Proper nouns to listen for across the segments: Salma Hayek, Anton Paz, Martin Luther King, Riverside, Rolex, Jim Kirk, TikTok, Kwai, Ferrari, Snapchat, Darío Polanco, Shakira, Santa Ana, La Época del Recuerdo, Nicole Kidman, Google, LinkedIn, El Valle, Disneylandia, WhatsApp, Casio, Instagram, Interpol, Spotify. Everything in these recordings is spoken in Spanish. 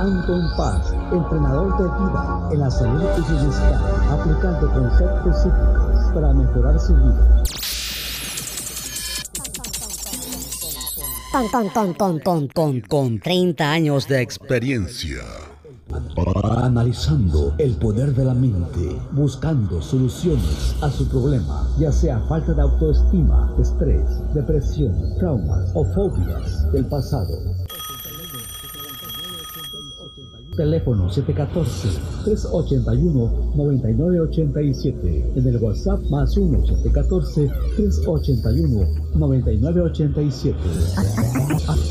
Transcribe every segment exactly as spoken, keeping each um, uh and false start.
Anton Paz, entrenador de vida en la salud y bienestar, aplicando conceptos psíquicos para mejorar su vida. Ton, ton, ton, ton, ton, con treinta años de experiencia. Analizando el poder de la mente, buscando soluciones a su problema, ya sea falta de autoestima, estrés, depresión, traumas o fobias del pasado. Teléfono siete uno cuatro, tres ocho uno, nueve nueve ocho siete. En el WhatsApp más uno, siete uno cuatro, tres ocho uno, nueve nueve ocho siete.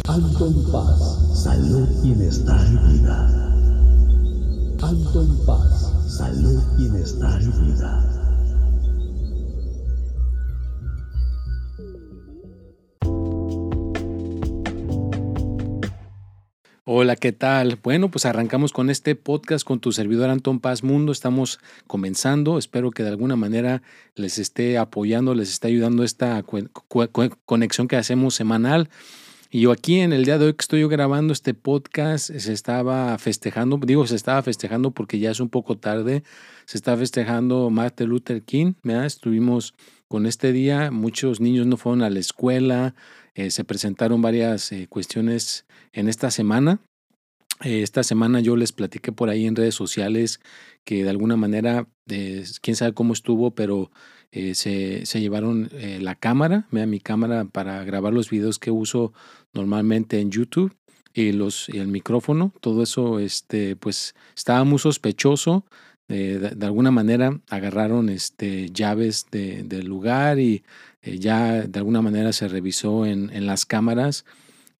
Anton Paz, salud, bienestar y vida. Anton Paz, salud, bienestar y vida. Hola, ¿qué tal? Bueno, pues arrancamos con este podcast con tu servidor Anton Paz Mundo. Estamos comenzando. Espero que de alguna manera les esté apoyando, les esté ayudando esta conexión que hacemos semanal. Y yo aquí en el día de hoy que estoy yo grabando este podcast, se estaba festejando, digo se estaba festejando porque ya es un poco tarde, se está festejando Martin Luther King, ¿verdad? Estuvimos con este día, muchos niños no fueron a la escuela, eh, se presentaron varias eh, cuestiones en esta semana. Eh, esta semana yo les platiqué por ahí en redes sociales que de alguna manera, eh, quién sabe cómo estuvo, pero Eh, se, se llevaron eh, la cámara, mira, mi cámara para grabar los videos que uso normalmente en YouTube y, los, y el micrófono, todo eso este, pues estaba muy sospechoso, eh, de, de alguna manera agarraron este, llaves de, del lugar y eh, ya de alguna manera se revisó en, en las cámaras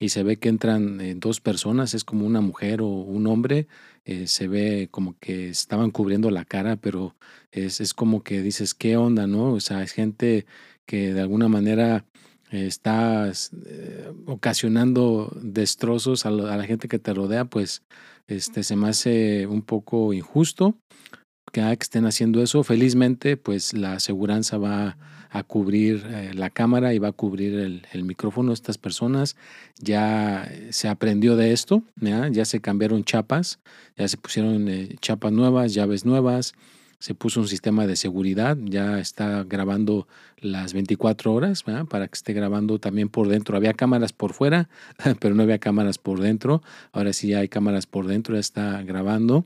y se ve que entran eh, dos personas, es como una mujer o un hombre. Eh, se ve como que estaban cubriendo la cara, pero es, es como que dices, ¿qué onda, no? O sea, es gente que de alguna manera eh, está eh, ocasionando destrozos a, lo, a la gente que te rodea, pues este, se me hace un poco injusto que, ah, que estén haciendo eso. Felizmente, pues la aseguranza va a cubrir eh, la cámara y va a cubrir el, el micrófono de estas personas. Ya se aprendió de esto, ¿ya? Ya se cambiaron chapas, ya se pusieron eh, chapas nuevas, llaves nuevas, se puso un sistema de seguridad, ya está grabando las veinticuatro horas, ¿verdad? Para que esté grabando también por dentro. Había cámaras por fuera, pero no había cámaras por dentro. Ahora sí hay cámaras por dentro, ya está grabando.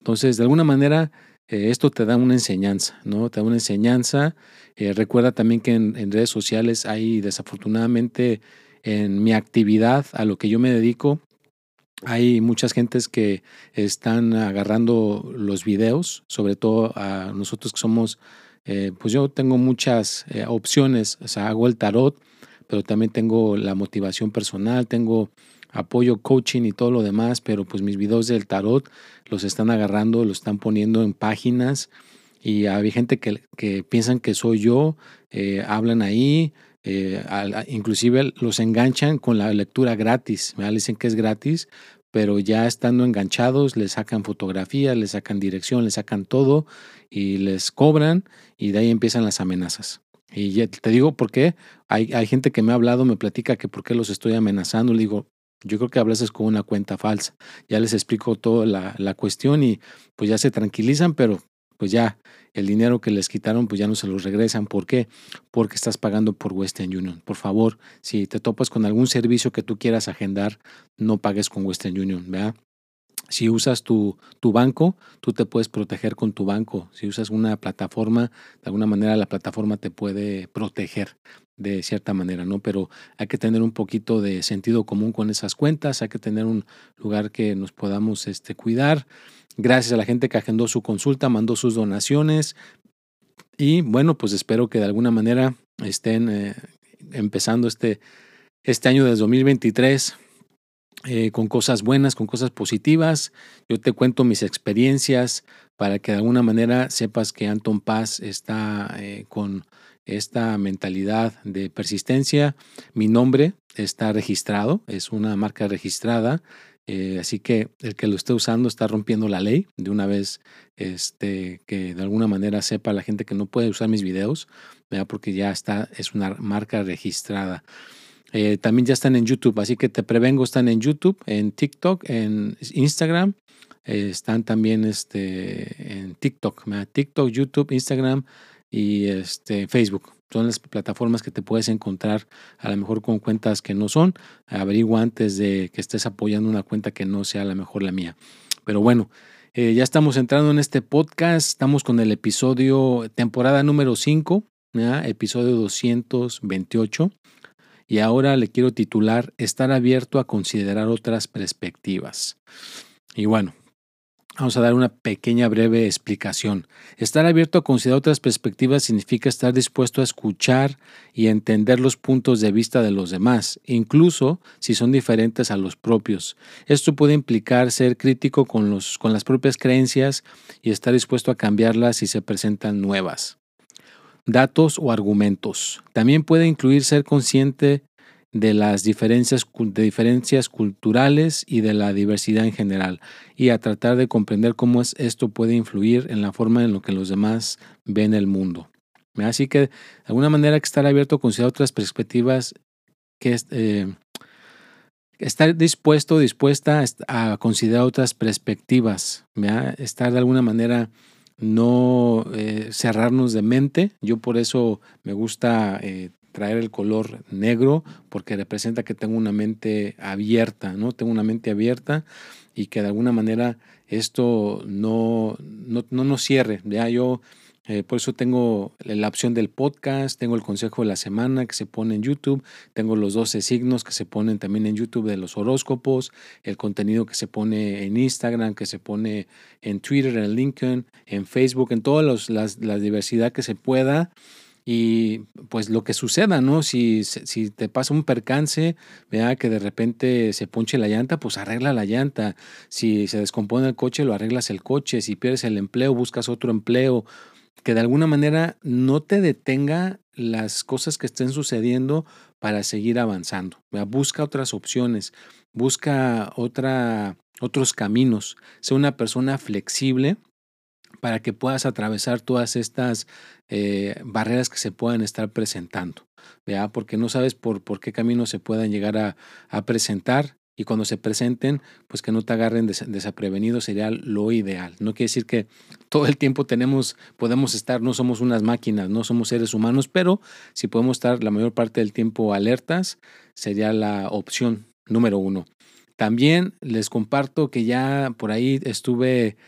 Entonces, de alguna manera, Eh, esto te da una enseñanza, ¿no? Te da una enseñanza. Eh, recuerda también que en, en redes sociales hay, desafortunadamente, en mi actividad, a lo que yo me dedico, hay muchas gentes que están agarrando los videos, sobre todo a nosotros que somos, eh, pues yo tengo muchas eh, opciones, o sea, hago el tarot, pero también tengo la motivación personal, tengo apoyo, coaching y todo lo demás, pero pues mis videos del tarot los están agarrando, los están poniendo en páginas y hay gente que, que piensan que soy yo, eh, hablan ahí, eh, al, inclusive los enganchan con la lectura gratis, ¿verdad? Dicen que es gratis, pero ya estando enganchados les sacan fotografías, les sacan dirección, les sacan todo y les cobran y de ahí empiezan las amenazas. Y ya te digo por qué, hay, hay gente que me ha hablado, me platica que por qué los estoy amenazando, le digo, yo creo que hablas con una cuenta falsa. Ya les explico toda la, la cuestión y pues ya se tranquilizan, pero pues ya el dinero que les quitaron pues ya no se los regresan. ¿Por qué? Porque estás pagando por Western Union. Por favor, si te topas con algún servicio que tú quieras agendar, no pagues con Western Union, ¿verdad? Si usas tu, tu banco, tú te puedes proteger con tu banco. Si usas una plataforma, de alguna manera la plataforma te puede proteger de cierta manera, ¿no? Pero hay que tener un poquito de sentido común con esas cuentas, hay que tener un lugar que nos podamos este, cuidar. Gracias a la gente que agendó su consulta, mandó sus donaciones y bueno, pues espero que de alguna manera estén eh, empezando este, este año del dos mil veintitrés Eh, con cosas buenas, con cosas positivas. Yo te cuento mis experiencias para que de alguna manera sepas que Anton Paz está eh, con esta mentalidad de persistencia. Mi nombre está registrado, es una marca registrada, eh, así que el que lo esté usando está rompiendo la ley. De una vez este, que de alguna manera sepa la gente que no puede usar mis videos, ¿verdad? Porque ya está, es una marca registrada. Eh, también ya están en YouTube, así que te prevengo, están en YouTube, en TikTok, en Instagram. Eh, están también este, en TikTok, ¿verdad? TikTok, YouTube, Instagram y este, Facebook. Son las plataformas que te puedes encontrar, a lo mejor con cuentas que no son. Averigua antes de que estés apoyando una cuenta que no sea a lo mejor la mía. Pero bueno, eh, ya estamos entrando en este podcast. Estamos con el episodio, temporada número cinco, ¿verdad? Episodio doscientos veintiocho. Y ahora le quiero titular Estar abierto a considerar otras perspectivas. Y bueno, vamos a dar una pequeña breve explicación. Estar abierto a considerar otras perspectivas significa estar dispuesto a escuchar y entender los puntos de vista de los demás, incluso si son diferentes a los propios. Esto puede implicar ser crítico con los, con las propias creencias y estar dispuesto a cambiarlas si se presentan nuevas. Datos o argumentos. También puede incluir ser consciente de las diferencias, de diferencias culturales y de la diversidad en general, y a tratar de comprender cómo es, esto puede influir en la forma en la que los demás ven el mundo. Así que de alguna manera que estar abierto a considerar otras perspectivas, que eh, estar dispuesto, dispuesta a considerar otras perspectivas, ¿verdad? Estar de alguna manera... No eh, cerrarnos de mente. Yo por eso me gusta eh, traer el color negro, porque representa que tengo una mente abierta, ¿no? Tengo una mente abierta y que de alguna manera esto no, no, no nos cierre. Ya yo eh, por eso tengo la opción del podcast, tengo el consejo de la semana que se pone en YouTube, tengo los doce signos que se ponen también en YouTube de los horóscopos, el contenido que se pone en Instagram, que se pone en Twitter, en LinkedIn, en Facebook, en toda la diversidad que se pueda. Y pues lo que suceda, ¿no? Si, si te pasa un percance, vea que de repente se ponche la llanta, pues arregla la llanta. Si se descompone el coche, lo arreglas el coche. Si pierdes el empleo, buscas otro empleo. Que de alguna manera no te detenga las cosas que estén sucediendo para seguir avanzando. ¿Verdad? Busca otras opciones, busca otra, otros caminos. Sé una persona flexible para que puedas atravesar todas estas eh, barreras que se puedan estar presentando. ¿Verdad? Porque no sabes por, por qué camino se puedan llegar a, a presentar. Y cuando se presenten, pues que no te agarren des- desaprevenidos sería lo ideal. No quiere decir que todo el tiempo tenemos, podemos estar, no somos unas máquinas, no somos seres humanos, pero si podemos estar la mayor parte del tiempo alertas, sería la opción número uno. También les comparto que ya por ahí estuve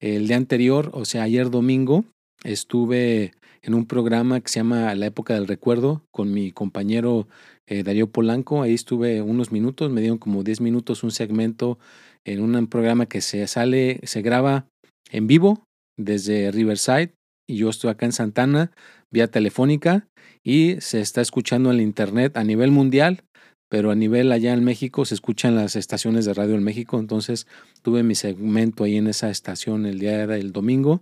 el día anterior, o sea, ayer domingo, estuve en un programa que se llama La Época del Recuerdo con mi compañero eh, Darío Polanco. Ahí estuve unos minutos, me dieron como diez minutos un segmento en un programa que se sale, se graba en vivo desde Riverside y yo estoy acá en Santa Ana vía telefónica y se está escuchando en la internet a nivel mundial, pero a nivel allá en México se escuchan las estaciones de radio en México. Entonces tuve mi segmento ahí en esa estación el día del domingo,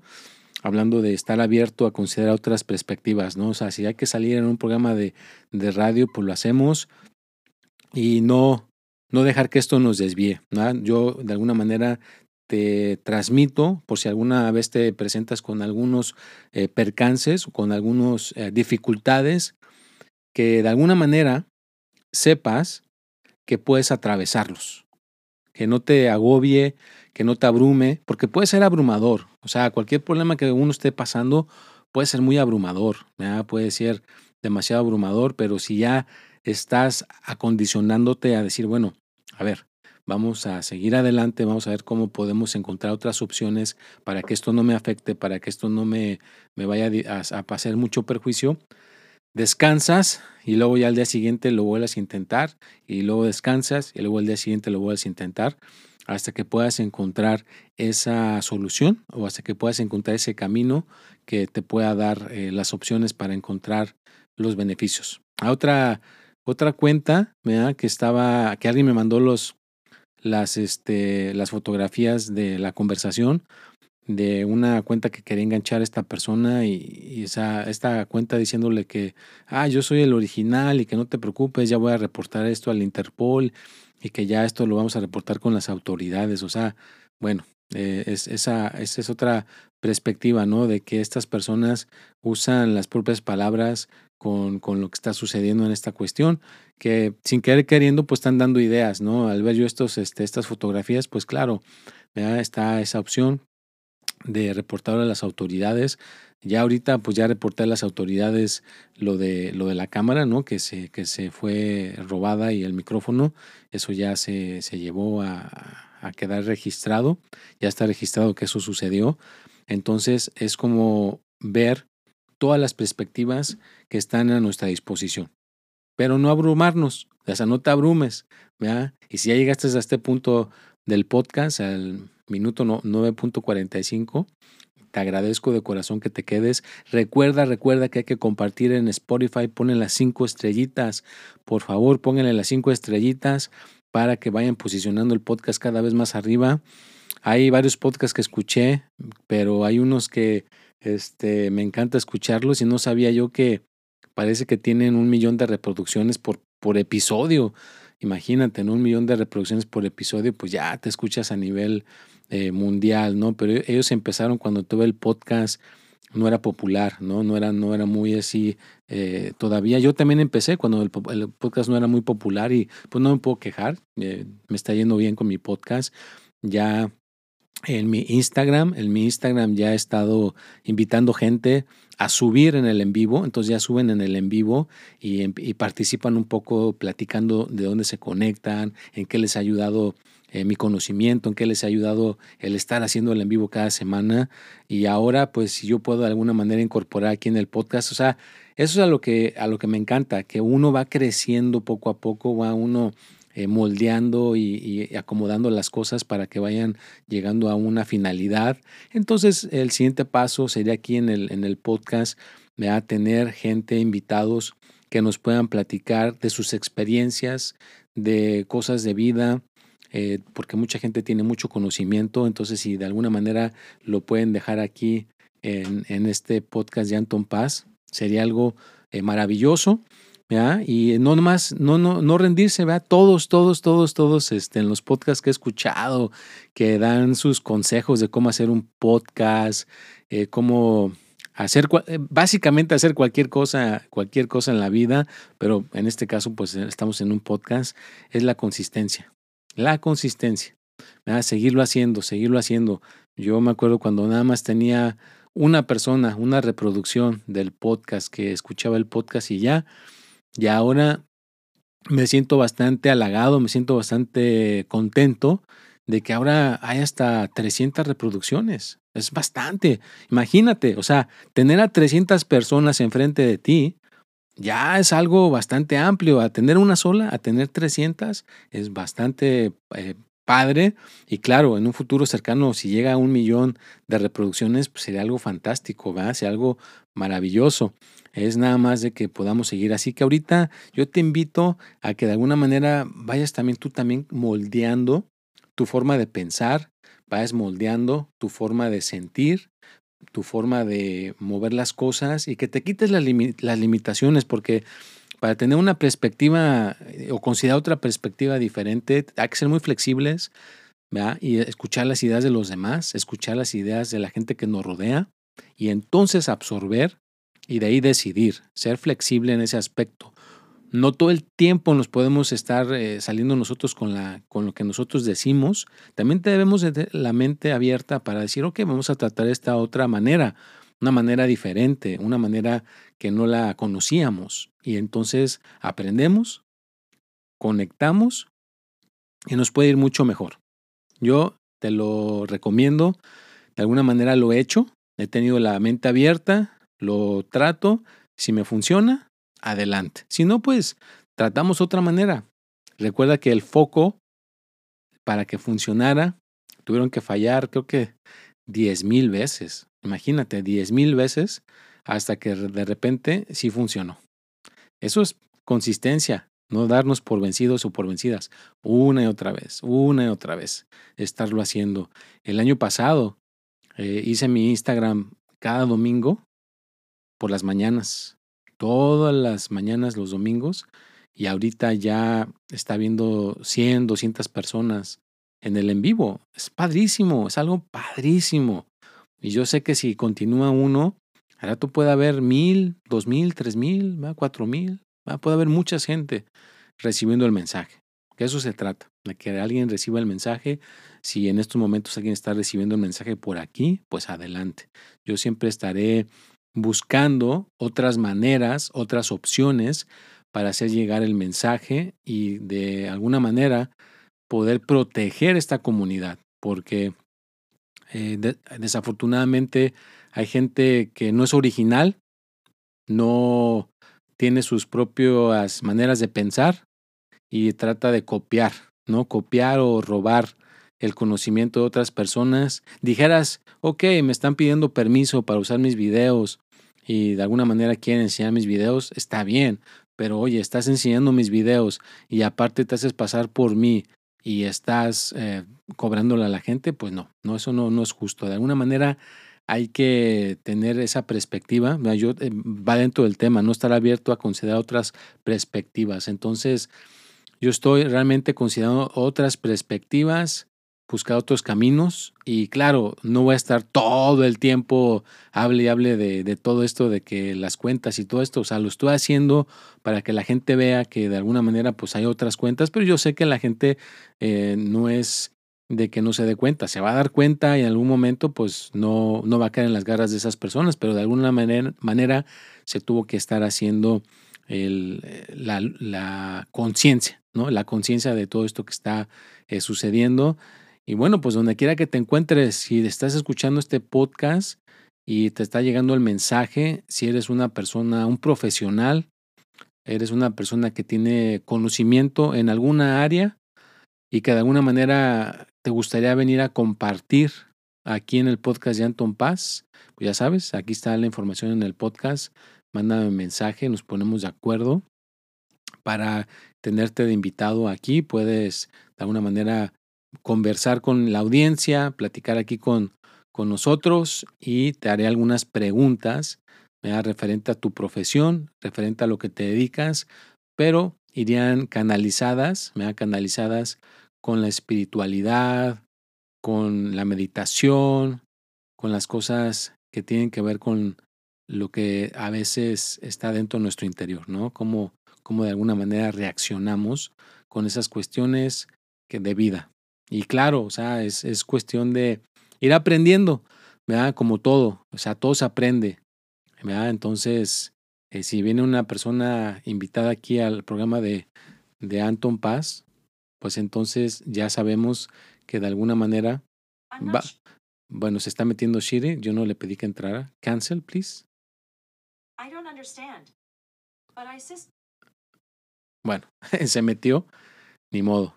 hablando de estar abierto a considerar otras perspectivas, ¿no? O sea, si hay que salir en un programa de, de radio, pues lo hacemos y no, no dejar que esto nos desvíe, ¿no? Yo de alguna manera te transmito, por si alguna vez te presentas con algunos eh, percances, con algunas eh, dificultades, que de alguna manera sepas que puedes atravesarlos, que no te agobie, que no te abrume, porque puede ser abrumador. O sea, cualquier problema que uno esté pasando puede ser muy abrumador, ¿verdad? Puede ser demasiado abrumador, pero si ya estás acondicionándote a decir, bueno, a ver, vamos a seguir adelante, vamos a ver cómo podemos encontrar otras opciones para que esto no me afecte, para que esto no me, me vaya a, a pasar mucho perjuicio. Descansas y luego ya al día siguiente lo vuelves a intentar y luego descansas y luego al día siguiente lo vuelves a intentar hasta que puedas encontrar esa solución o hasta que puedas encontrar ese camino que te pueda dar eh, las opciones para encontrar los beneficios. A otra, otra cuenta, ¿verdad? que estaba que alguien me mandó los, las, este, las fotografías de la conversación de una cuenta que quería enganchar a esta persona y, y esa, esta cuenta diciéndole que ah, yo soy el original y que no te preocupes, ya voy a reportar esto al Interpol y que ya esto lo vamos a reportar con las autoridades. O sea, bueno, eh, es, esa, esa es otra perspectiva, ¿no? De que estas personas usan las propias palabras con, con lo que está sucediendo en esta cuestión, que sin querer queriendo pues están dando ideas, ¿no? Al ver yo estos, este, estas fotografías, pues claro, ¿verdad? Está esa opción de reportar a las autoridades. Ya ahorita pues ya reporté a las autoridades lo de lo de la cámara, ¿no? Que se, que se fue robada, y el micrófono, eso ya se, se llevó a, a quedar registrado, ya está registrado que eso sucedió. Entonces es como ver todas las perspectivas que están a nuestra disposición, pero no abrumarnos, o sea, no te abrumes, ¿verdad? Y si ya llegaste a este punto del podcast, al minuto nueve punto cuarenta y cinco, te agradezco de corazón que te quedes. Recuerda, recuerda que hay que compartir en Spotify. Ponle las cinco estrellitas. Por favor, pónganle las cinco estrellitas para que vayan posicionando el podcast cada vez más arriba. Hay varios podcasts que escuché, pero hay unos que este, me encanta escucharlos, y no sabía yo que parece que tienen un millón de reproducciones por, por episodio. Imagínate, ¿no? Un millón de reproducciones por episodio, pues ya te escuchas a nivel eh, mundial, ¿no? Pero ellos empezaron cuando tuve el podcast, no era popular, ¿no? No era, no era muy así eh, todavía. Yo también empecé cuando el, el podcast no era muy popular, y pues no me puedo quejar, eh, me está yendo bien con mi podcast. Ya en mi Instagram, en mi Instagram ya he estado invitando gente a subir en el en vivo, entonces ya suben en el en vivo y, y participan un poco platicando de dónde se conectan, en qué les ha ayudado eh, mi conocimiento, en qué les ha ayudado el estar haciendo el en vivo cada semana. Y ahora pues si yo puedo de alguna manera incorporar aquí en el podcast, o sea, eso es a lo que, a lo que me encanta, que uno va creciendo poco a poco, va uno... Eh, moldeando y, y acomodando las cosas para que vayan llegando a una finalidad. Entonces el siguiente paso sería aquí en el, en el podcast, ¿verdad? Tener gente, invitados que nos puedan platicar de sus experiencias, de cosas de vida, eh, porque mucha gente tiene mucho conocimiento. Entonces si de alguna manera lo pueden dejar aquí en, en este podcast de Anton Paz, sería algo eh, maravilloso. ¿Ya? Y no más, no, no, no rendirse, ¿verdad? Todos, todos, todos, todos este, en los podcasts que he escuchado, que dan sus consejos de cómo hacer un podcast, eh, cómo hacer, básicamente hacer cualquier cosa, cualquier cosa en la vida, pero en este caso pues estamos en un podcast, es la consistencia, la consistencia, ¿verdad? Seguirlo haciendo, seguirlo haciendo. Yo me acuerdo cuando nada más tenía una persona, una reproducción del podcast, que escuchaba el podcast y ya. Y ahora me siento bastante halagado, me siento bastante contento de que ahora hay hasta trescientas reproducciones. Es bastante. Imagínate, o sea, tener a trescientas personas enfrente de ti ya es algo bastante amplio. A tener una sola, a tener trescientas es bastante eh, padre. Y claro, en un futuro cercano, si llega a un millón de reproducciones, pues sería algo fantástico, ¿verdad? Sería algo maravilloso. Es nada más de que podamos seguir. Así que ahorita yo te invito a que de alguna manera vayas también tú también moldeando tu forma de pensar, vayas moldeando tu forma de sentir, tu forma de mover las cosas, y que te quites las, lim- las limitaciones, porque para tener una perspectiva o considerar otra perspectiva diferente hay que ser muy flexibles, ¿verdad? Y escuchar las ideas de los demás, escuchar las ideas de la gente que nos rodea, y entonces absorber. Y de ahí decidir, ser flexible en ese aspecto. No todo el tiempo nos podemos estar eh, saliendo nosotros con, la, con lo que nosotros decimos. También debemos tener la mente abierta para decir, ok, vamos a tratar esta otra manera, una manera diferente, una manera que no la conocíamos. Y entonces aprendemos, conectamos y nos puede ir mucho mejor. Yo te lo recomiendo. De alguna manera lo he hecho. He tenido la mente abierta. Lo trato, si me funciona, adelante. Si no, pues tratamos otra manera. Recuerda que el foco, para que funcionara, tuvieron que fallar creo que diez mil veces. Imagínate, diez mil veces hasta que de repente sí funcionó. Eso es consistencia, no darnos por vencidos o por vencidas. Una y otra vez, una y otra vez, estarlo haciendo. El año pasado eh, hice mi Instagram cada domingo, por las mañanas, todas las mañanas, los domingos, y ahorita ya está viendo cien, doscientas personas en el en vivo. Es padrísimo, es algo padrísimo. Y yo sé que si continúa uno Ahora tú puede haber mil, dos mil, tres mil, cuatro mil. Puede haber mucha gente recibiendo el mensaje. Que eso se trata, de que alguien reciba el mensaje. Si en estos momentos alguien está recibiendo el mensaje por aquí, pues adelante. Yo siempre estaré buscando otras maneras, otras opciones para hacer llegar el mensaje y de alguna manera poder proteger esta comunidad. Porque eh, de, desafortunadamente hay gente que no es original, no tiene sus propias maneras de pensar y trata de copiar, ¿no? Copiar o robar el conocimiento de otras personas. Dijeras, ok, me están pidiendo permiso para usar mis videos y de alguna manera quieren enseñar mis videos, está bien, pero oye, estás enseñando mis videos y aparte te haces pasar por mí y estás eh, cobrándole a la gente, pues no, no eso no, no es justo. De alguna manera hay que tener esa perspectiva. Yo, eh, va dentro del tema, no estar abierto a considerar otras perspectivas. Entonces, yo estoy realmente considerando otras perspectivas, buscar otros caminos y claro, no voy a estar todo el tiempo hable y hable de, de todo esto, de que las cuentas y todo esto, o sea, lo estoy haciendo para que la gente vea que de alguna manera pues hay otras cuentas, pero yo sé que la gente eh, no es de que no se dé cuenta, se va a dar cuenta y en algún momento pues no, no va a caer en las garras de esas personas, pero de alguna manera, manera se tuvo que estar haciendo el, la, la conciencia. ¿No? La conciencia de todo esto que está eh, sucediendo. Y bueno, pues donde quiera que te encuentres, si estás escuchando este podcast y te está llegando el mensaje, si eres una persona, un profesional, eres una persona que tiene conocimiento en alguna área y que de alguna manera te gustaría venir a compartir aquí en el podcast de Anton Paz, pues ya sabes, aquí está la información en el podcast, mándame un mensaje, nos ponemos de acuerdo para tenerte de invitado aquí. Puedes de alguna manera conversar con la audiencia, platicar aquí con, con nosotros y te haré algunas preguntas, ¿verdad? Referente a tu profesión, referente a lo que te dedicas, pero irían canalizadas, ¿verdad? Canalizadas con la espiritualidad, con la meditación, con las cosas que tienen que ver con lo que a veces está dentro de nuestro interior, ¿no? Como cómo de alguna manera reaccionamos con esas cuestiones que de vida. Y claro, o sea, es, es cuestión de ir aprendiendo, ¿verdad? Como todo, o sea, todo se aprende, ¿verdad? Entonces, eh, si viene una persona invitada aquí al programa de, de Anton Paz, pues entonces ya sabemos que de alguna manera va, bueno, se está metiendo Shiri, yo no le pedí que entrara. Cancel, please. I don't understand, but I just... Bueno, se metió, ni modo.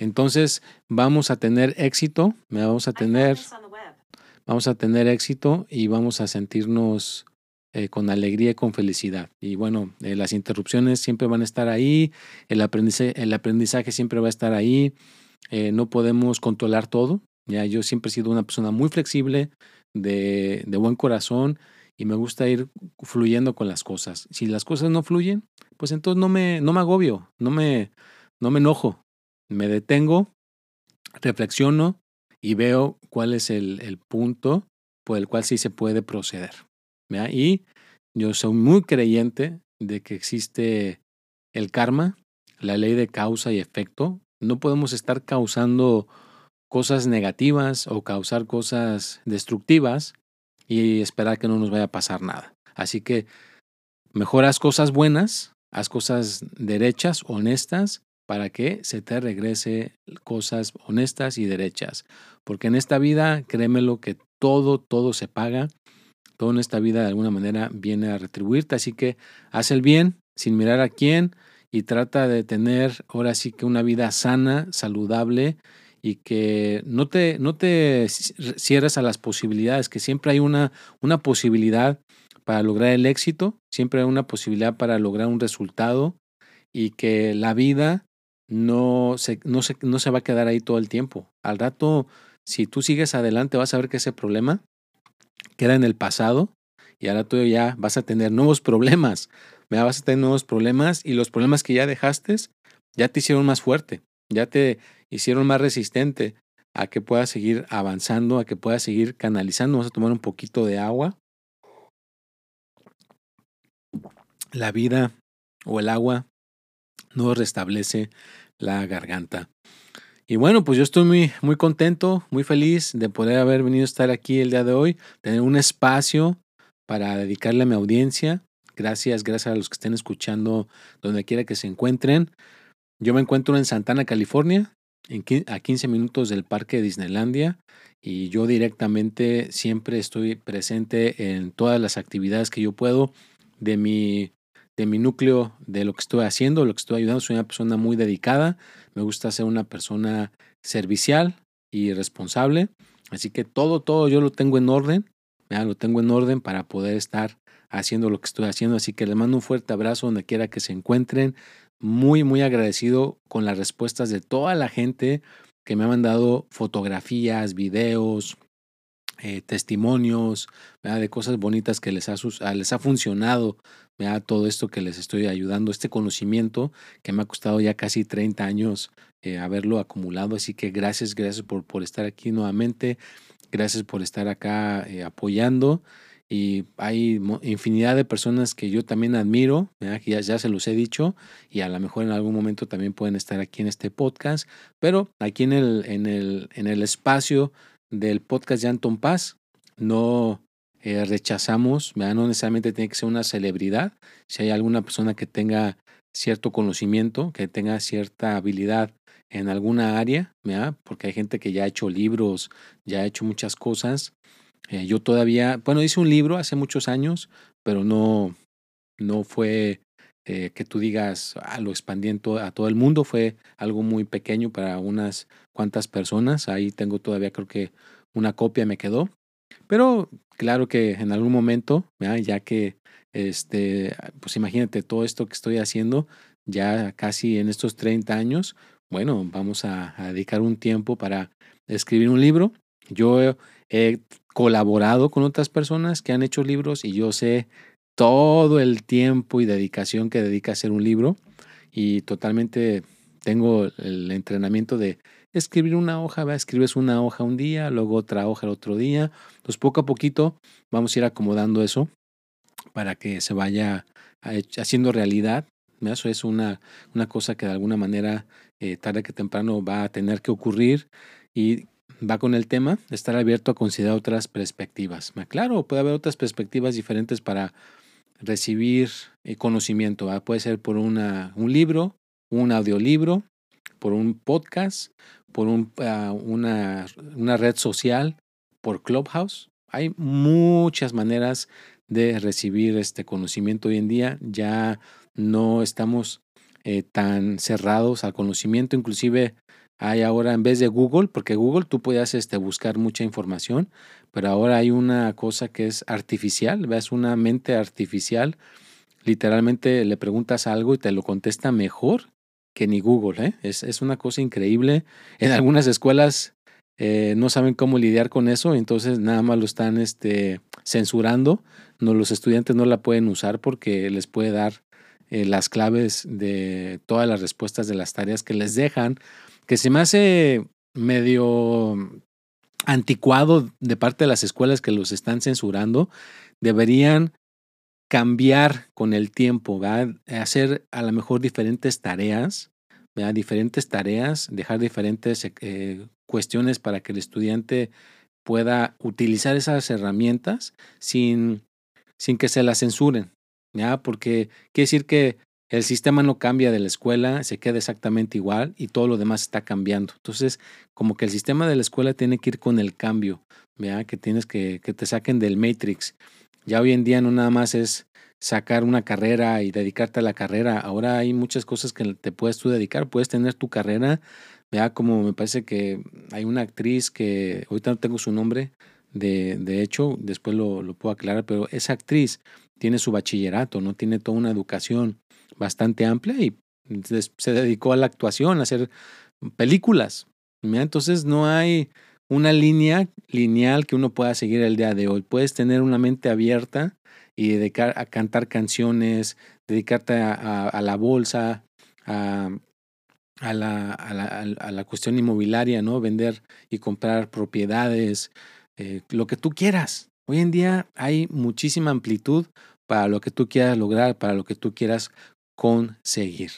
Entonces vamos a tener éxito, vamos a tener, vamos a tener éxito y vamos a sentirnos eh, con alegría y con felicidad. Y bueno, eh, las interrupciones siempre van a estar ahí, el aprendizaje, el aprendizaje siempre va a estar ahí. Eh, no podemos controlar todo. Ya yo siempre he sido una persona muy flexible, de, de buen corazón. Y me gusta ir fluyendo con las cosas. Si las cosas no fluyen, pues entonces no me, no me agobio, no me, no me enojo. Me detengo, reflexiono y veo cuál es el, el punto por el cual sí se puede proceder, ¿verdad? Y yo soy muy creyente de que existe el karma, la ley de causa y efecto. No podemos estar causando cosas negativas o causar cosas destructivas y esperar que no nos vaya a pasar nada. Así que mejor haz cosas buenas, haz cosas derechas, honestas, para que se te regrese cosas honestas y derechas. Porque en esta vida, créemelo que todo, todo se paga. Todo en esta vida de alguna manera viene a retribuirte. Así que haz el bien sin mirar a quién y trata de tener ahora sí que una vida sana, saludable, y que no te, no te cierres a las posibilidades, que siempre hay una, una posibilidad para lograr el éxito, siempre hay una posibilidad para lograr un resultado y que la vida no se, no se, no se va a quedar ahí todo el tiempo. Al rato, si tú sigues adelante, vas a ver que ese problema queda en el pasado y ahora tú ya vas a tener nuevos problemas, ¿verdad? Vas a tener nuevos problemas y los problemas que ya dejaste ya te hicieron más fuerte. Ya te hicieron más resistente a que puedas seguir avanzando, a que puedas seguir canalizando. Vamos a tomar un poquito de agua. La vida o el agua nos restablece la garganta. Y bueno, pues yo estoy muy, muy contento, muy feliz de poder haber venido a estar aquí el día de hoy, tener un espacio para dedicarle a mi audiencia. Gracias, gracias a los que estén escuchando donde quiera que se encuentren. Yo me encuentro en Santa Ana, California, a quince minutos del parque de Disneylandia, y yo directamente siempre estoy presente en todas las actividades que yo puedo de mi, de mi núcleo, de lo que estoy haciendo, lo que estoy ayudando. Soy una persona muy dedicada, me gusta ser una persona servicial y responsable, así que todo, todo yo lo tengo en orden, ¿ya? Lo tengo en orden para poder estar haciendo lo que estoy haciendo, así que les mando un fuerte abrazo donde quiera que se encuentren. Muy, muy agradecido con las respuestas de toda la gente que me ha mandado fotografías, videos, eh, testimonios, ¿verdad? De cosas bonitas que les ha, les ha funcionado, ¿verdad? Todo esto que les estoy ayudando, este conocimiento que me ha costado ya casi treinta años eh, haberlo acumulado. Así que gracias, gracias por, por estar aquí nuevamente, gracias por estar acá eh, apoyando. Y hay infinidad de personas que yo también admiro, ¿verdad? Ya, ya se los he dicho, y a lo mejor en algún momento también pueden estar aquí en este podcast, pero aquí en el, en el, en el espacio del podcast de Anton Paz no eh, rechazamos, ¿verdad? No necesariamente tiene que ser una celebridad. Si hay alguna persona que tenga cierto conocimiento, que tenga cierta habilidad en alguna área, ¿verdad? Porque hay gente que ya ha hecho libros, ya ha hecho muchas cosas. Eh, yo todavía, bueno, hice un libro hace muchos años, pero no, no fue eh, que tú digas, ah, lo expandí en to- a todo el mundo. Fue algo muy pequeño para unas cuantas personas. Ahí tengo todavía, creo que una copia me quedó. Pero claro que en algún momento, ¿verdad? Ya que, este, pues imagínate todo esto que estoy haciendo ya casi en estos treinta años. Bueno, vamos a, a dedicar un tiempo para escribir un libro. Yo he... Eh, colaborado con otras personas que han hecho libros, y yo sé todo el tiempo y dedicación que dedica a hacer un libro, y totalmente tengo el entrenamiento de escribir una hoja, ¿verdad? Escribes una hoja un día, luego otra hoja el otro día. Entonces poco a poquito vamos a ir acomodando eso para que se vaya haciendo realidad, ¿verdad? Eso es una, una cosa que de alguna manera eh, tarde que temprano va a tener que ocurrir, y va con el tema, estar abierto a considerar otras perspectivas. Claro, puede haber otras perspectivas diferentes para recibir conocimiento, ¿verdad? Puede ser por una, un libro, un audiolibro, por un podcast, por un, uh, una, una red social, por Clubhouse. Hay muchas maneras de recibir este conocimiento hoy en día. Ya no estamos eh, tan cerrados al conocimiento. Inclusive hay ahora, en vez de Google, porque Google tú podías este, buscar mucha información, pero ahora hay una cosa que es artificial, ¿ves? Una mente artificial. Literalmente le preguntas algo y te lo contesta mejor que ni Google, ¿eh? Es, es una cosa increíble. En algunas escuelas eh, no saben cómo lidiar con eso, entonces nada más lo están este, censurando. No, los estudiantes no la pueden usar porque les puede dar eh, las claves de todas las respuestas de las tareas que les dejan, que se me hace medio anticuado de parte de las escuelas que los están censurando. Deberían cambiar con el tiempo, ¿verdad? Hacer a lo mejor diferentes tareas, ¿verdad? Diferentes tareas, dejar diferentes eh, cuestiones para que el estudiante pueda utilizar esas herramientas sin, sin que se las censuren, ¿verdad? Porque quiere decir que el sistema no cambia de la escuela, se queda exactamente igual y todo lo demás está cambiando. Entonces, como que el sistema de la escuela tiene que ir con el cambio, ¿verdad? Que tienes que, que te saquen del Matrix. Ya hoy en día no nada más es sacar una carrera y dedicarte a la carrera. Ahora hay muchas cosas que te puedes tú dedicar. Puedes tener tu carrera, ¿verdad? Como me parece que hay una actriz que, ahorita no tengo su nombre, de, de hecho, después lo, lo puedo aclarar, pero esa actriz tiene su bachillerato, ¿no? Tiene toda una educación bastante amplia y se dedicó a la actuación, a hacer películas. Entonces no hay una línea lineal que uno pueda seguir el día de hoy. Puedes tener una mente abierta y dedicar a cantar canciones, dedicarte a, a, a la bolsa, a, a, la, a, la, a la cuestión inmobiliaria, ¿no? Vender y comprar propiedades, eh, lo que tú quieras. Hoy en día hay muchísima amplitud para lo que tú quieras lograr, para lo que tú quieras conseguir.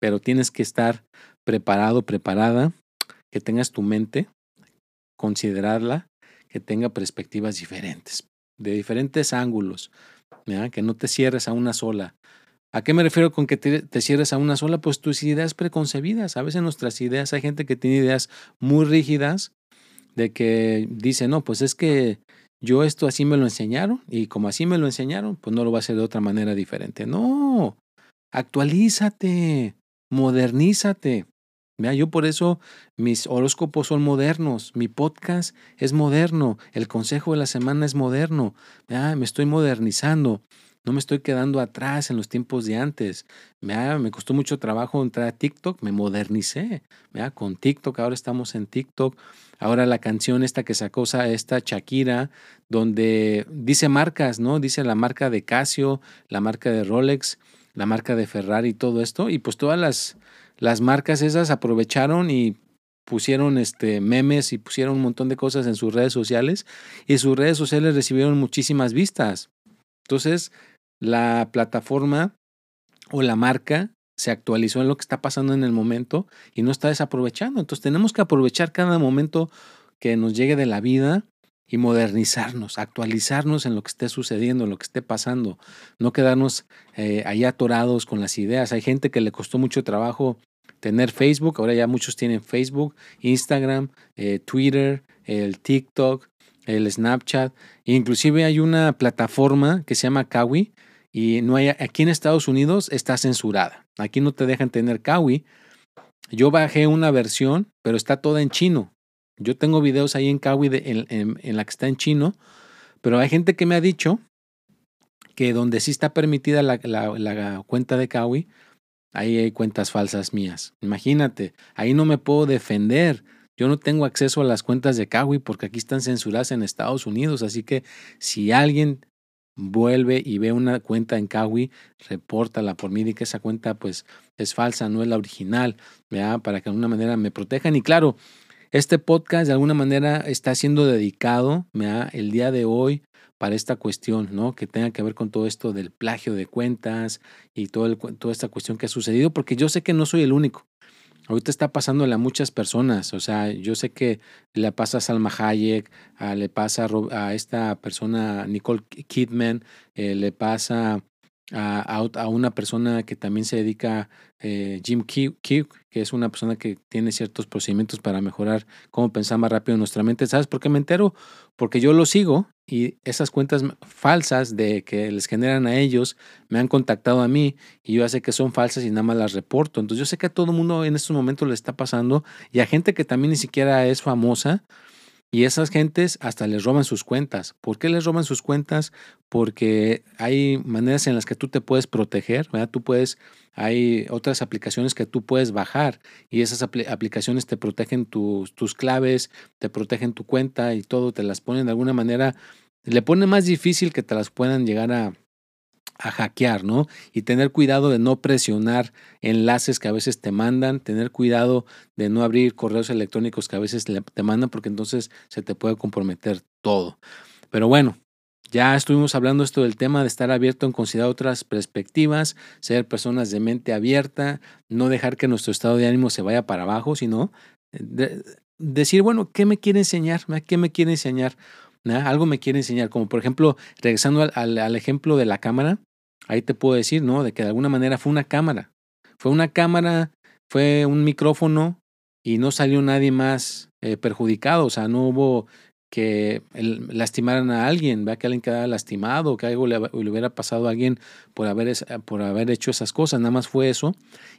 Pero tienes que estar preparado, preparada, que tengas tu mente, considerarla, que tenga perspectivas diferentes, de diferentes ángulos, ¿ya? Que no te cierres a una sola. ¿A qué me refiero con que te, te cierres a una sola? Pues tus ideas preconcebidas. A veces nuestras ideas, hay gente que tiene ideas muy rígidas de que dice, no, pues es que yo esto así me lo enseñaron y como así me lo enseñaron, pues no lo va a hacer de otra manera diferente. No, actualízate, modernízate. Mira, yo por eso mis horóscopos son modernos, mi podcast es moderno, el consejo de la semana es moderno. Mira, me estoy modernizando, no me estoy quedando atrás en los tiempos de antes. Mira, me costó mucho trabajo entrar a TikTok, me modernicé. Mira, con TikTok, ahora estamos en TikTok. Ahora la canción esta que sacó esta Shakira, donde dice marcas, ¿no? Dice la marca de Casio, la marca de Rolex, la marca de Ferrari, todo esto. Y pues todas las, las marcas esas aprovecharon y pusieron este, memes y pusieron un montón de cosas en sus redes sociales. Y sus redes sociales recibieron muchísimas vistas. Entonces, la plataforma o la marca se actualizó en lo que está pasando en el momento y no está desaprovechando. Entonces tenemos que aprovechar cada momento que nos llegue de la vida y modernizarnos, actualizarnos en lo que esté sucediendo, en lo que esté pasando, no quedarnos eh, ahí atorados con las ideas. Hay gente que le costó mucho trabajo tener Facebook, ahora ya muchos tienen Facebook, Instagram, eh, Twitter, el TikTok, el Snapchat. Inclusive hay una plataforma que se llama Kwai y no hay, aquí en Estados Unidos está censurada. Aquí no te dejan tener Kwai. Yo bajé una versión, pero está toda en chino. Yo tengo videos ahí en Kwai de, en, en, en la que está en chino, pero hay gente que me ha dicho que donde sí está permitida la, la, la cuenta de Kwai, ahí hay cuentas falsas mías. Imagínate, ahí no me puedo defender. Yo no tengo acceso a las cuentas de Kwai porque aquí están censuradas en Estados Unidos. Así que si alguien vuelve y ve una cuenta en Kwai, repórtala por mí, y que esa cuenta pues es falsa, no es la original, ¿verdad? Para que de alguna manera me protejan. Y claro, este podcast de alguna manera está siendo dedicado, ¿verdad?, el día de hoy para esta cuestión, ¿no?, que tenga que ver con todo esto del plagio de cuentas y todo el, toda esta cuestión que ha sucedido, porque yo sé que no soy el único. Ahorita está pasándole a muchas personas, o sea, yo sé que le pasa a Salma Hayek, a, le pasa a, Rob, a esta persona Nicole Kidman, eh, le pasa a, a, a una persona que también se dedica, eh, Jim Kirk, que es una persona que tiene ciertos procedimientos para mejorar cómo pensar más rápido en nuestra mente. ¿Sabes por qué me entero? Porque yo lo sigo y esas cuentas falsas de que les generan a ellos me han contactado a mí y yo ya sé que son falsas y nada más las reporto. Entonces yo sé que a todo el mundo en estos momentos le está pasando y a gente que también ni siquiera es famosa, y esas gentes hasta les roban sus cuentas. ¿Por qué les roban sus cuentas? Porque hay maneras en las que tú te puedes proteger, ¿verdad? Tú puedes, hay otras aplicaciones que tú puedes bajar y esas apl- aplicaciones te protegen tus, tus claves, te protegen tu cuenta y todo, te las ponen de alguna manera, le pone más difícil que te las puedan llegar a, a hackear, ¿no? Y tener cuidado de no presionar enlaces que a veces te mandan, tener cuidado de no abrir correos electrónicos que a veces te mandan, porque entonces se te puede comprometer todo. Pero bueno, ya estuvimos hablando esto del tema de estar abierto en considerar otras perspectivas, ser personas de mente abierta, no dejar que nuestro estado de ánimo se vaya para abajo, sino de, decir, bueno, ¿qué me quiere enseñar? ¿Qué me quiere enseñar? ¿Ah? Algo me quiere enseñar, como por ejemplo, regresando al, al, al ejemplo de la cámara. Ahí te puedo decir, ¿no?, de que de alguna manera fue una cámara. Fue una cámara, fue un micrófono y no salió nadie más eh, perjudicado. O sea, no hubo que el, lastimaran a alguien, ¿verdad?, que alguien quedara lastimado, que algo le, le hubiera pasado a alguien por haber, por haber hecho esas cosas. Nada más fue eso.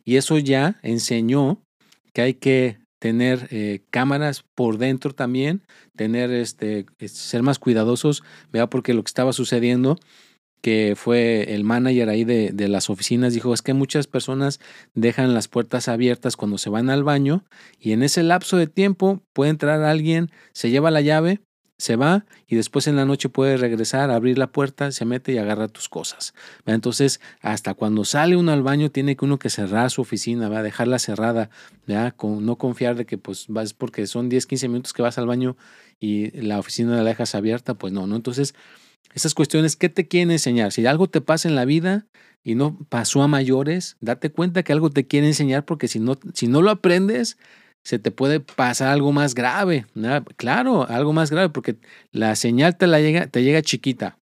Y eso ya enseñó que hay que tener eh, cámaras por dentro también, tener este, ser más cuidadosos, ¿verdad? Porque lo que estaba sucediendo, que fue el manager ahí de, de las oficinas, dijo, es que muchas personas dejan las puertas abiertas cuando se van al baño y en ese lapso de tiempo puede entrar alguien, se lleva la llave, se va y después en la noche puede regresar, abrir la puerta, se mete y agarra tus cosas. Entonces, hasta cuando sale uno al baño tiene que uno que cerrar su oficina, ¿verdad?, dejarla cerrada, ¿verdad? Con, no confiar de que pues vas, porque son diez, quince minutos que vas al baño y la oficina la dejas abierta, pues no, no. Entonces, Esas cuestiones, ¿qué te quieren enseñar? Si algo te pasa en la vida y no pasó a mayores, date cuenta que algo te quiere enseñar, porque si no, si no lo aprendes, se te puede pasar algo más grave, ¿no? Claro, algo más grave, porque la señal te, la llega, te llega chiquita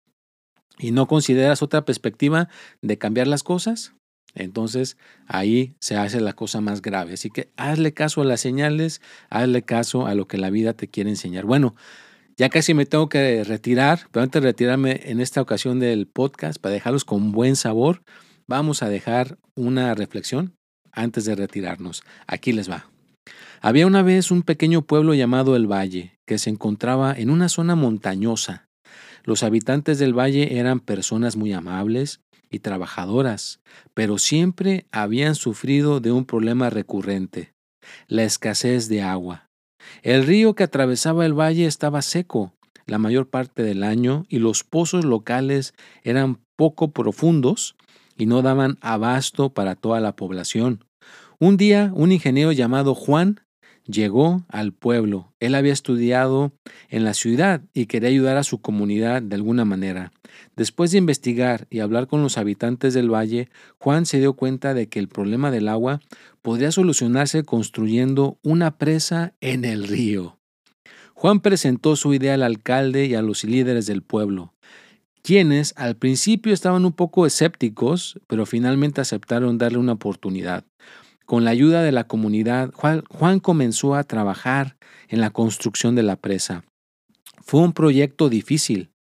y no consideras otra perspectiva de cambiar las cosas. Entonces ahí se hace la cosa más grave. Así que hazle caso a las señales, hazle caso a lo que la vida te quiere enseñar. Bueno, ya casi me tengo que retirar, pero antes de retirarme en esta ocasión del podcast, para dejarlos con buen sabor, vamos a dejar una reflexión antes de retirarnos. Aquí les va. Había una vez un pequeño pueblo llamado El Valle, que se encontraba en una zona montañosa. Los habitantes del valle eran personas muy amables y trabajadoras, pero siempre habían sufrido de un problema recurrente: la escasez de agua. El río que atravesaba el valle estaba seco la mayor parte del año y los pozos locales eran poco profundos y no daban abasto para toda la población. Un día, un ingeniero llamado Juan llegó al pueblo. Él había estudiado en la ciudad y quería ayudar a su comunidad de alguna manera. Después de investigar y hablar con los habitantes del valle, Juan se dio cuenta de que el problema del agua podría solucionarse construyendo una presa en el río. Juan presentó su idea al alcalde y a los líderes del pueblo, quienes al principio estaban un poco escépticos, pero finalmente aceptaron darle una oportunidad. Con la ayuda de la comunidad, Juan comenzó a trabajar en la construcción de la presa. Fue un proyecto difícil,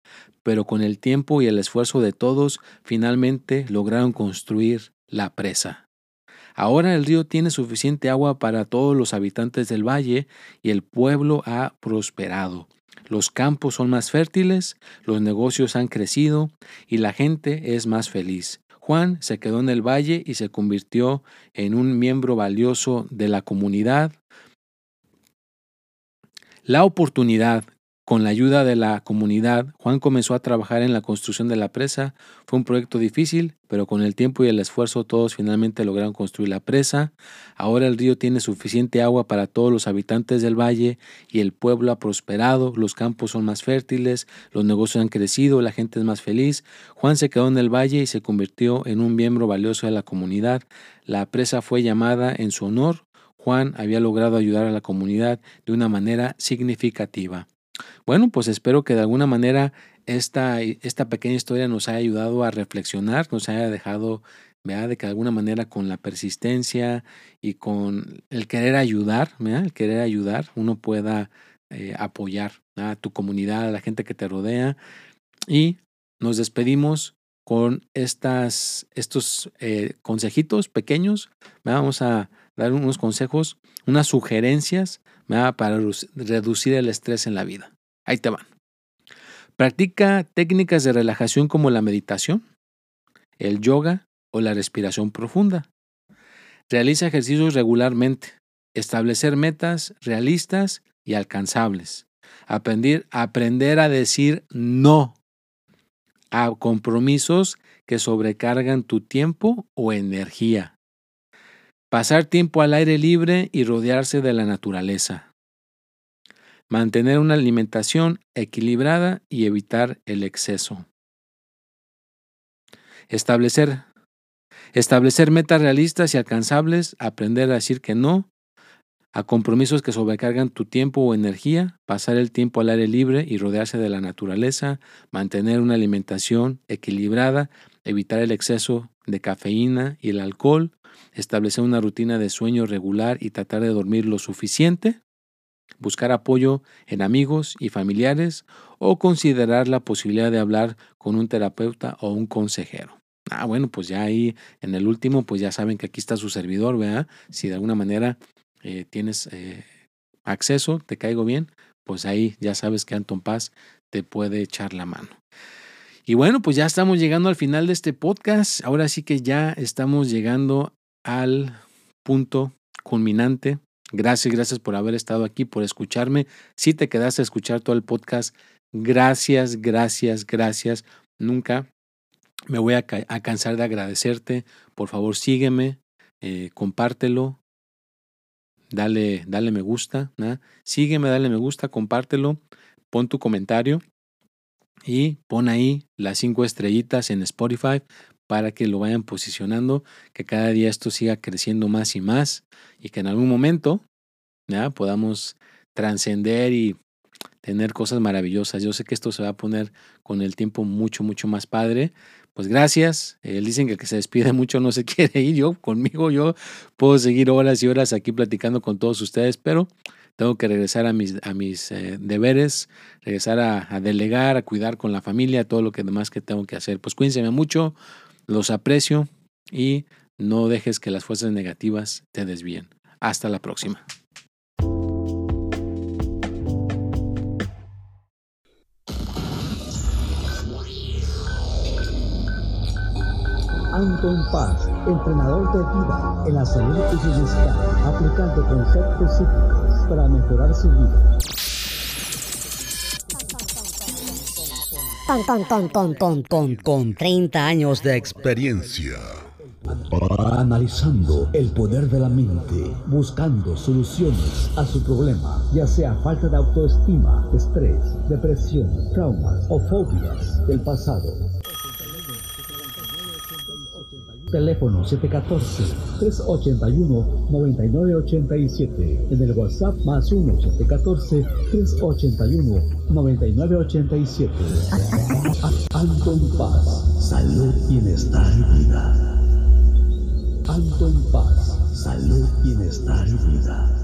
pero con el tiempo y el esfuerzo de todos, finalmente lograron construir la presa. Ahora el río tiene suficiente agua para todos los habitantes del valle y el pueblo ha prosperado. Los campos son más fértiles, los negocios han crecido y la gente es más feliz. Juan se quedó en el valle y se convirtió en un miembro valioso de la comunidad. La oportunidad. Con la ayuda de la comunidad, Juan comenzó a trabajar en la construcción de la presa. Fue un proyecto difícil, pero con el tiempo y el esfuerzo todos finalmente lograron construir la presa. Ahora el río tiene suficiente agua para todos los habitantes del valle y el pueblo ha prosperado. Los campos son más fértiles, los negocios han crecido, la gente es más feliz. Juan se quedó en el valle y se convirtió en un miembro valioso de la comunidad. La presa fue llamada en su honor. Juan había logrado ayudar a la comunidad de una manera significativa. Bueno, pues espero que de alguna manera esta, esta pequeña historia nos haya ayudado a reflexionar, nos haya dejado, ¿verdad?, de que de alguna manera con la persistencia y con el querer ayudar, ¿verdad?, el querer ayudar, uno pueda eh, apoyar, ¿verdad?, a tu comunidad, a la gente que te rodea. Y nos despedimos con estas, estos eh, consejitos pequeños, ¿verdad? Vamos a dar unos consejos, unas sugerencias, ¿verdad?, para reducir el estrés en la vida. Ahí te van. Practica técnicas de relajación como la meditación, el yoga o la respiración profunda. Realiza ejercicios regularmente. Establecer metas realistas y alcanzables. Aprender, aprender a decir no a compromisos que sobrecargan tu tiempo o energía. Pasar tiempo al aire libre y rodearse de la naturaleza. Mantener una alimentación equilibrada y evitar el exceso. Establecer, establecer metas realistas y alcanzables, aprender a decir que no a compromisos que sobrecargan tu tiempo o energía, pasar el tiempo al aire libre y rodearse de la naturaleza, mantener una alimentación equilibrada, evitar el exceso de cafeína y el alcohol, establecer una rutina de sueño regular y tratar de dormir lo suficiente, buscar apoyo en amigos y familiares o considerar la posibilidad de hablar con un terapeuta o un consejero. Ah, bueno, pues ya ahí en el último, pues ya saben que aquí está su servidor, ¿verdad? Si de alguna manera eh, tienes eh, acceso, te caigo bien, pues ahí ya sabes que Anton Paz te puede echar la mano. Y bueno, pues ya estamos llegando al final de este podcast. Ahora sí que ya estamos llegando al punto culminante. Gracias, gracias por haber estado aquí, por escucharme. Si te quedaste a escuchar todo el podcast, gracias, gracias, gracias. Nunca me voy a, ca- a cansar de agradecerte. Por favor, sígueme, eh, compártelo, dale, dale me gusta, ¿no? Sígueme, dale me gusta, compártelo, pon tu comentario. y pon ahí las cinco estrellitas en Spotify para que lo vayan posicionando, que cada día esto siga creciendo más y más y que en algún momento, ¿ya?, podamos trascender y tener cosas maravillosas. Yo sé que esto se va a poner con el tiempo mucho, mucho más padre. Pues gracias. Eh, dicen que el que se despide mucho no se quiere ir. Yo, conmigo, yo puedo seguir horas y horas aquí platicando con todos ustedes, pero tengo que regresar a mis, a mis eh, deberes, regresar a, a delegar, a cuidar con la familia, todo lo que demás que tengo que hacer. Pues cuídense mucho, los aprecio y no dejes que las fuerzas negativas te desvíen. Hasta la próxima. Anton Paz, entrenador de vida en la salud y bienestar, aplicando conceptos psíquicos para mejorar su vida. Ton, ton, ton, ton, ton, ton, con treinta años de experiencia. Analizando el poder de la mente, buscando soluciones a su problema, ya sea falta de autoestima, estrés, depresión, traumas o fobias del pasado. Teléfono siete uno cuatro, tres ocho uno, nueve nueve ocho siete. En el WhatsApp más uno, siete uno cuatro, tres ocho uno, nueve nueve ocho siete. Anton Paz, salud, bienestar y vida. Anton Paz, salud, bienestar y vida.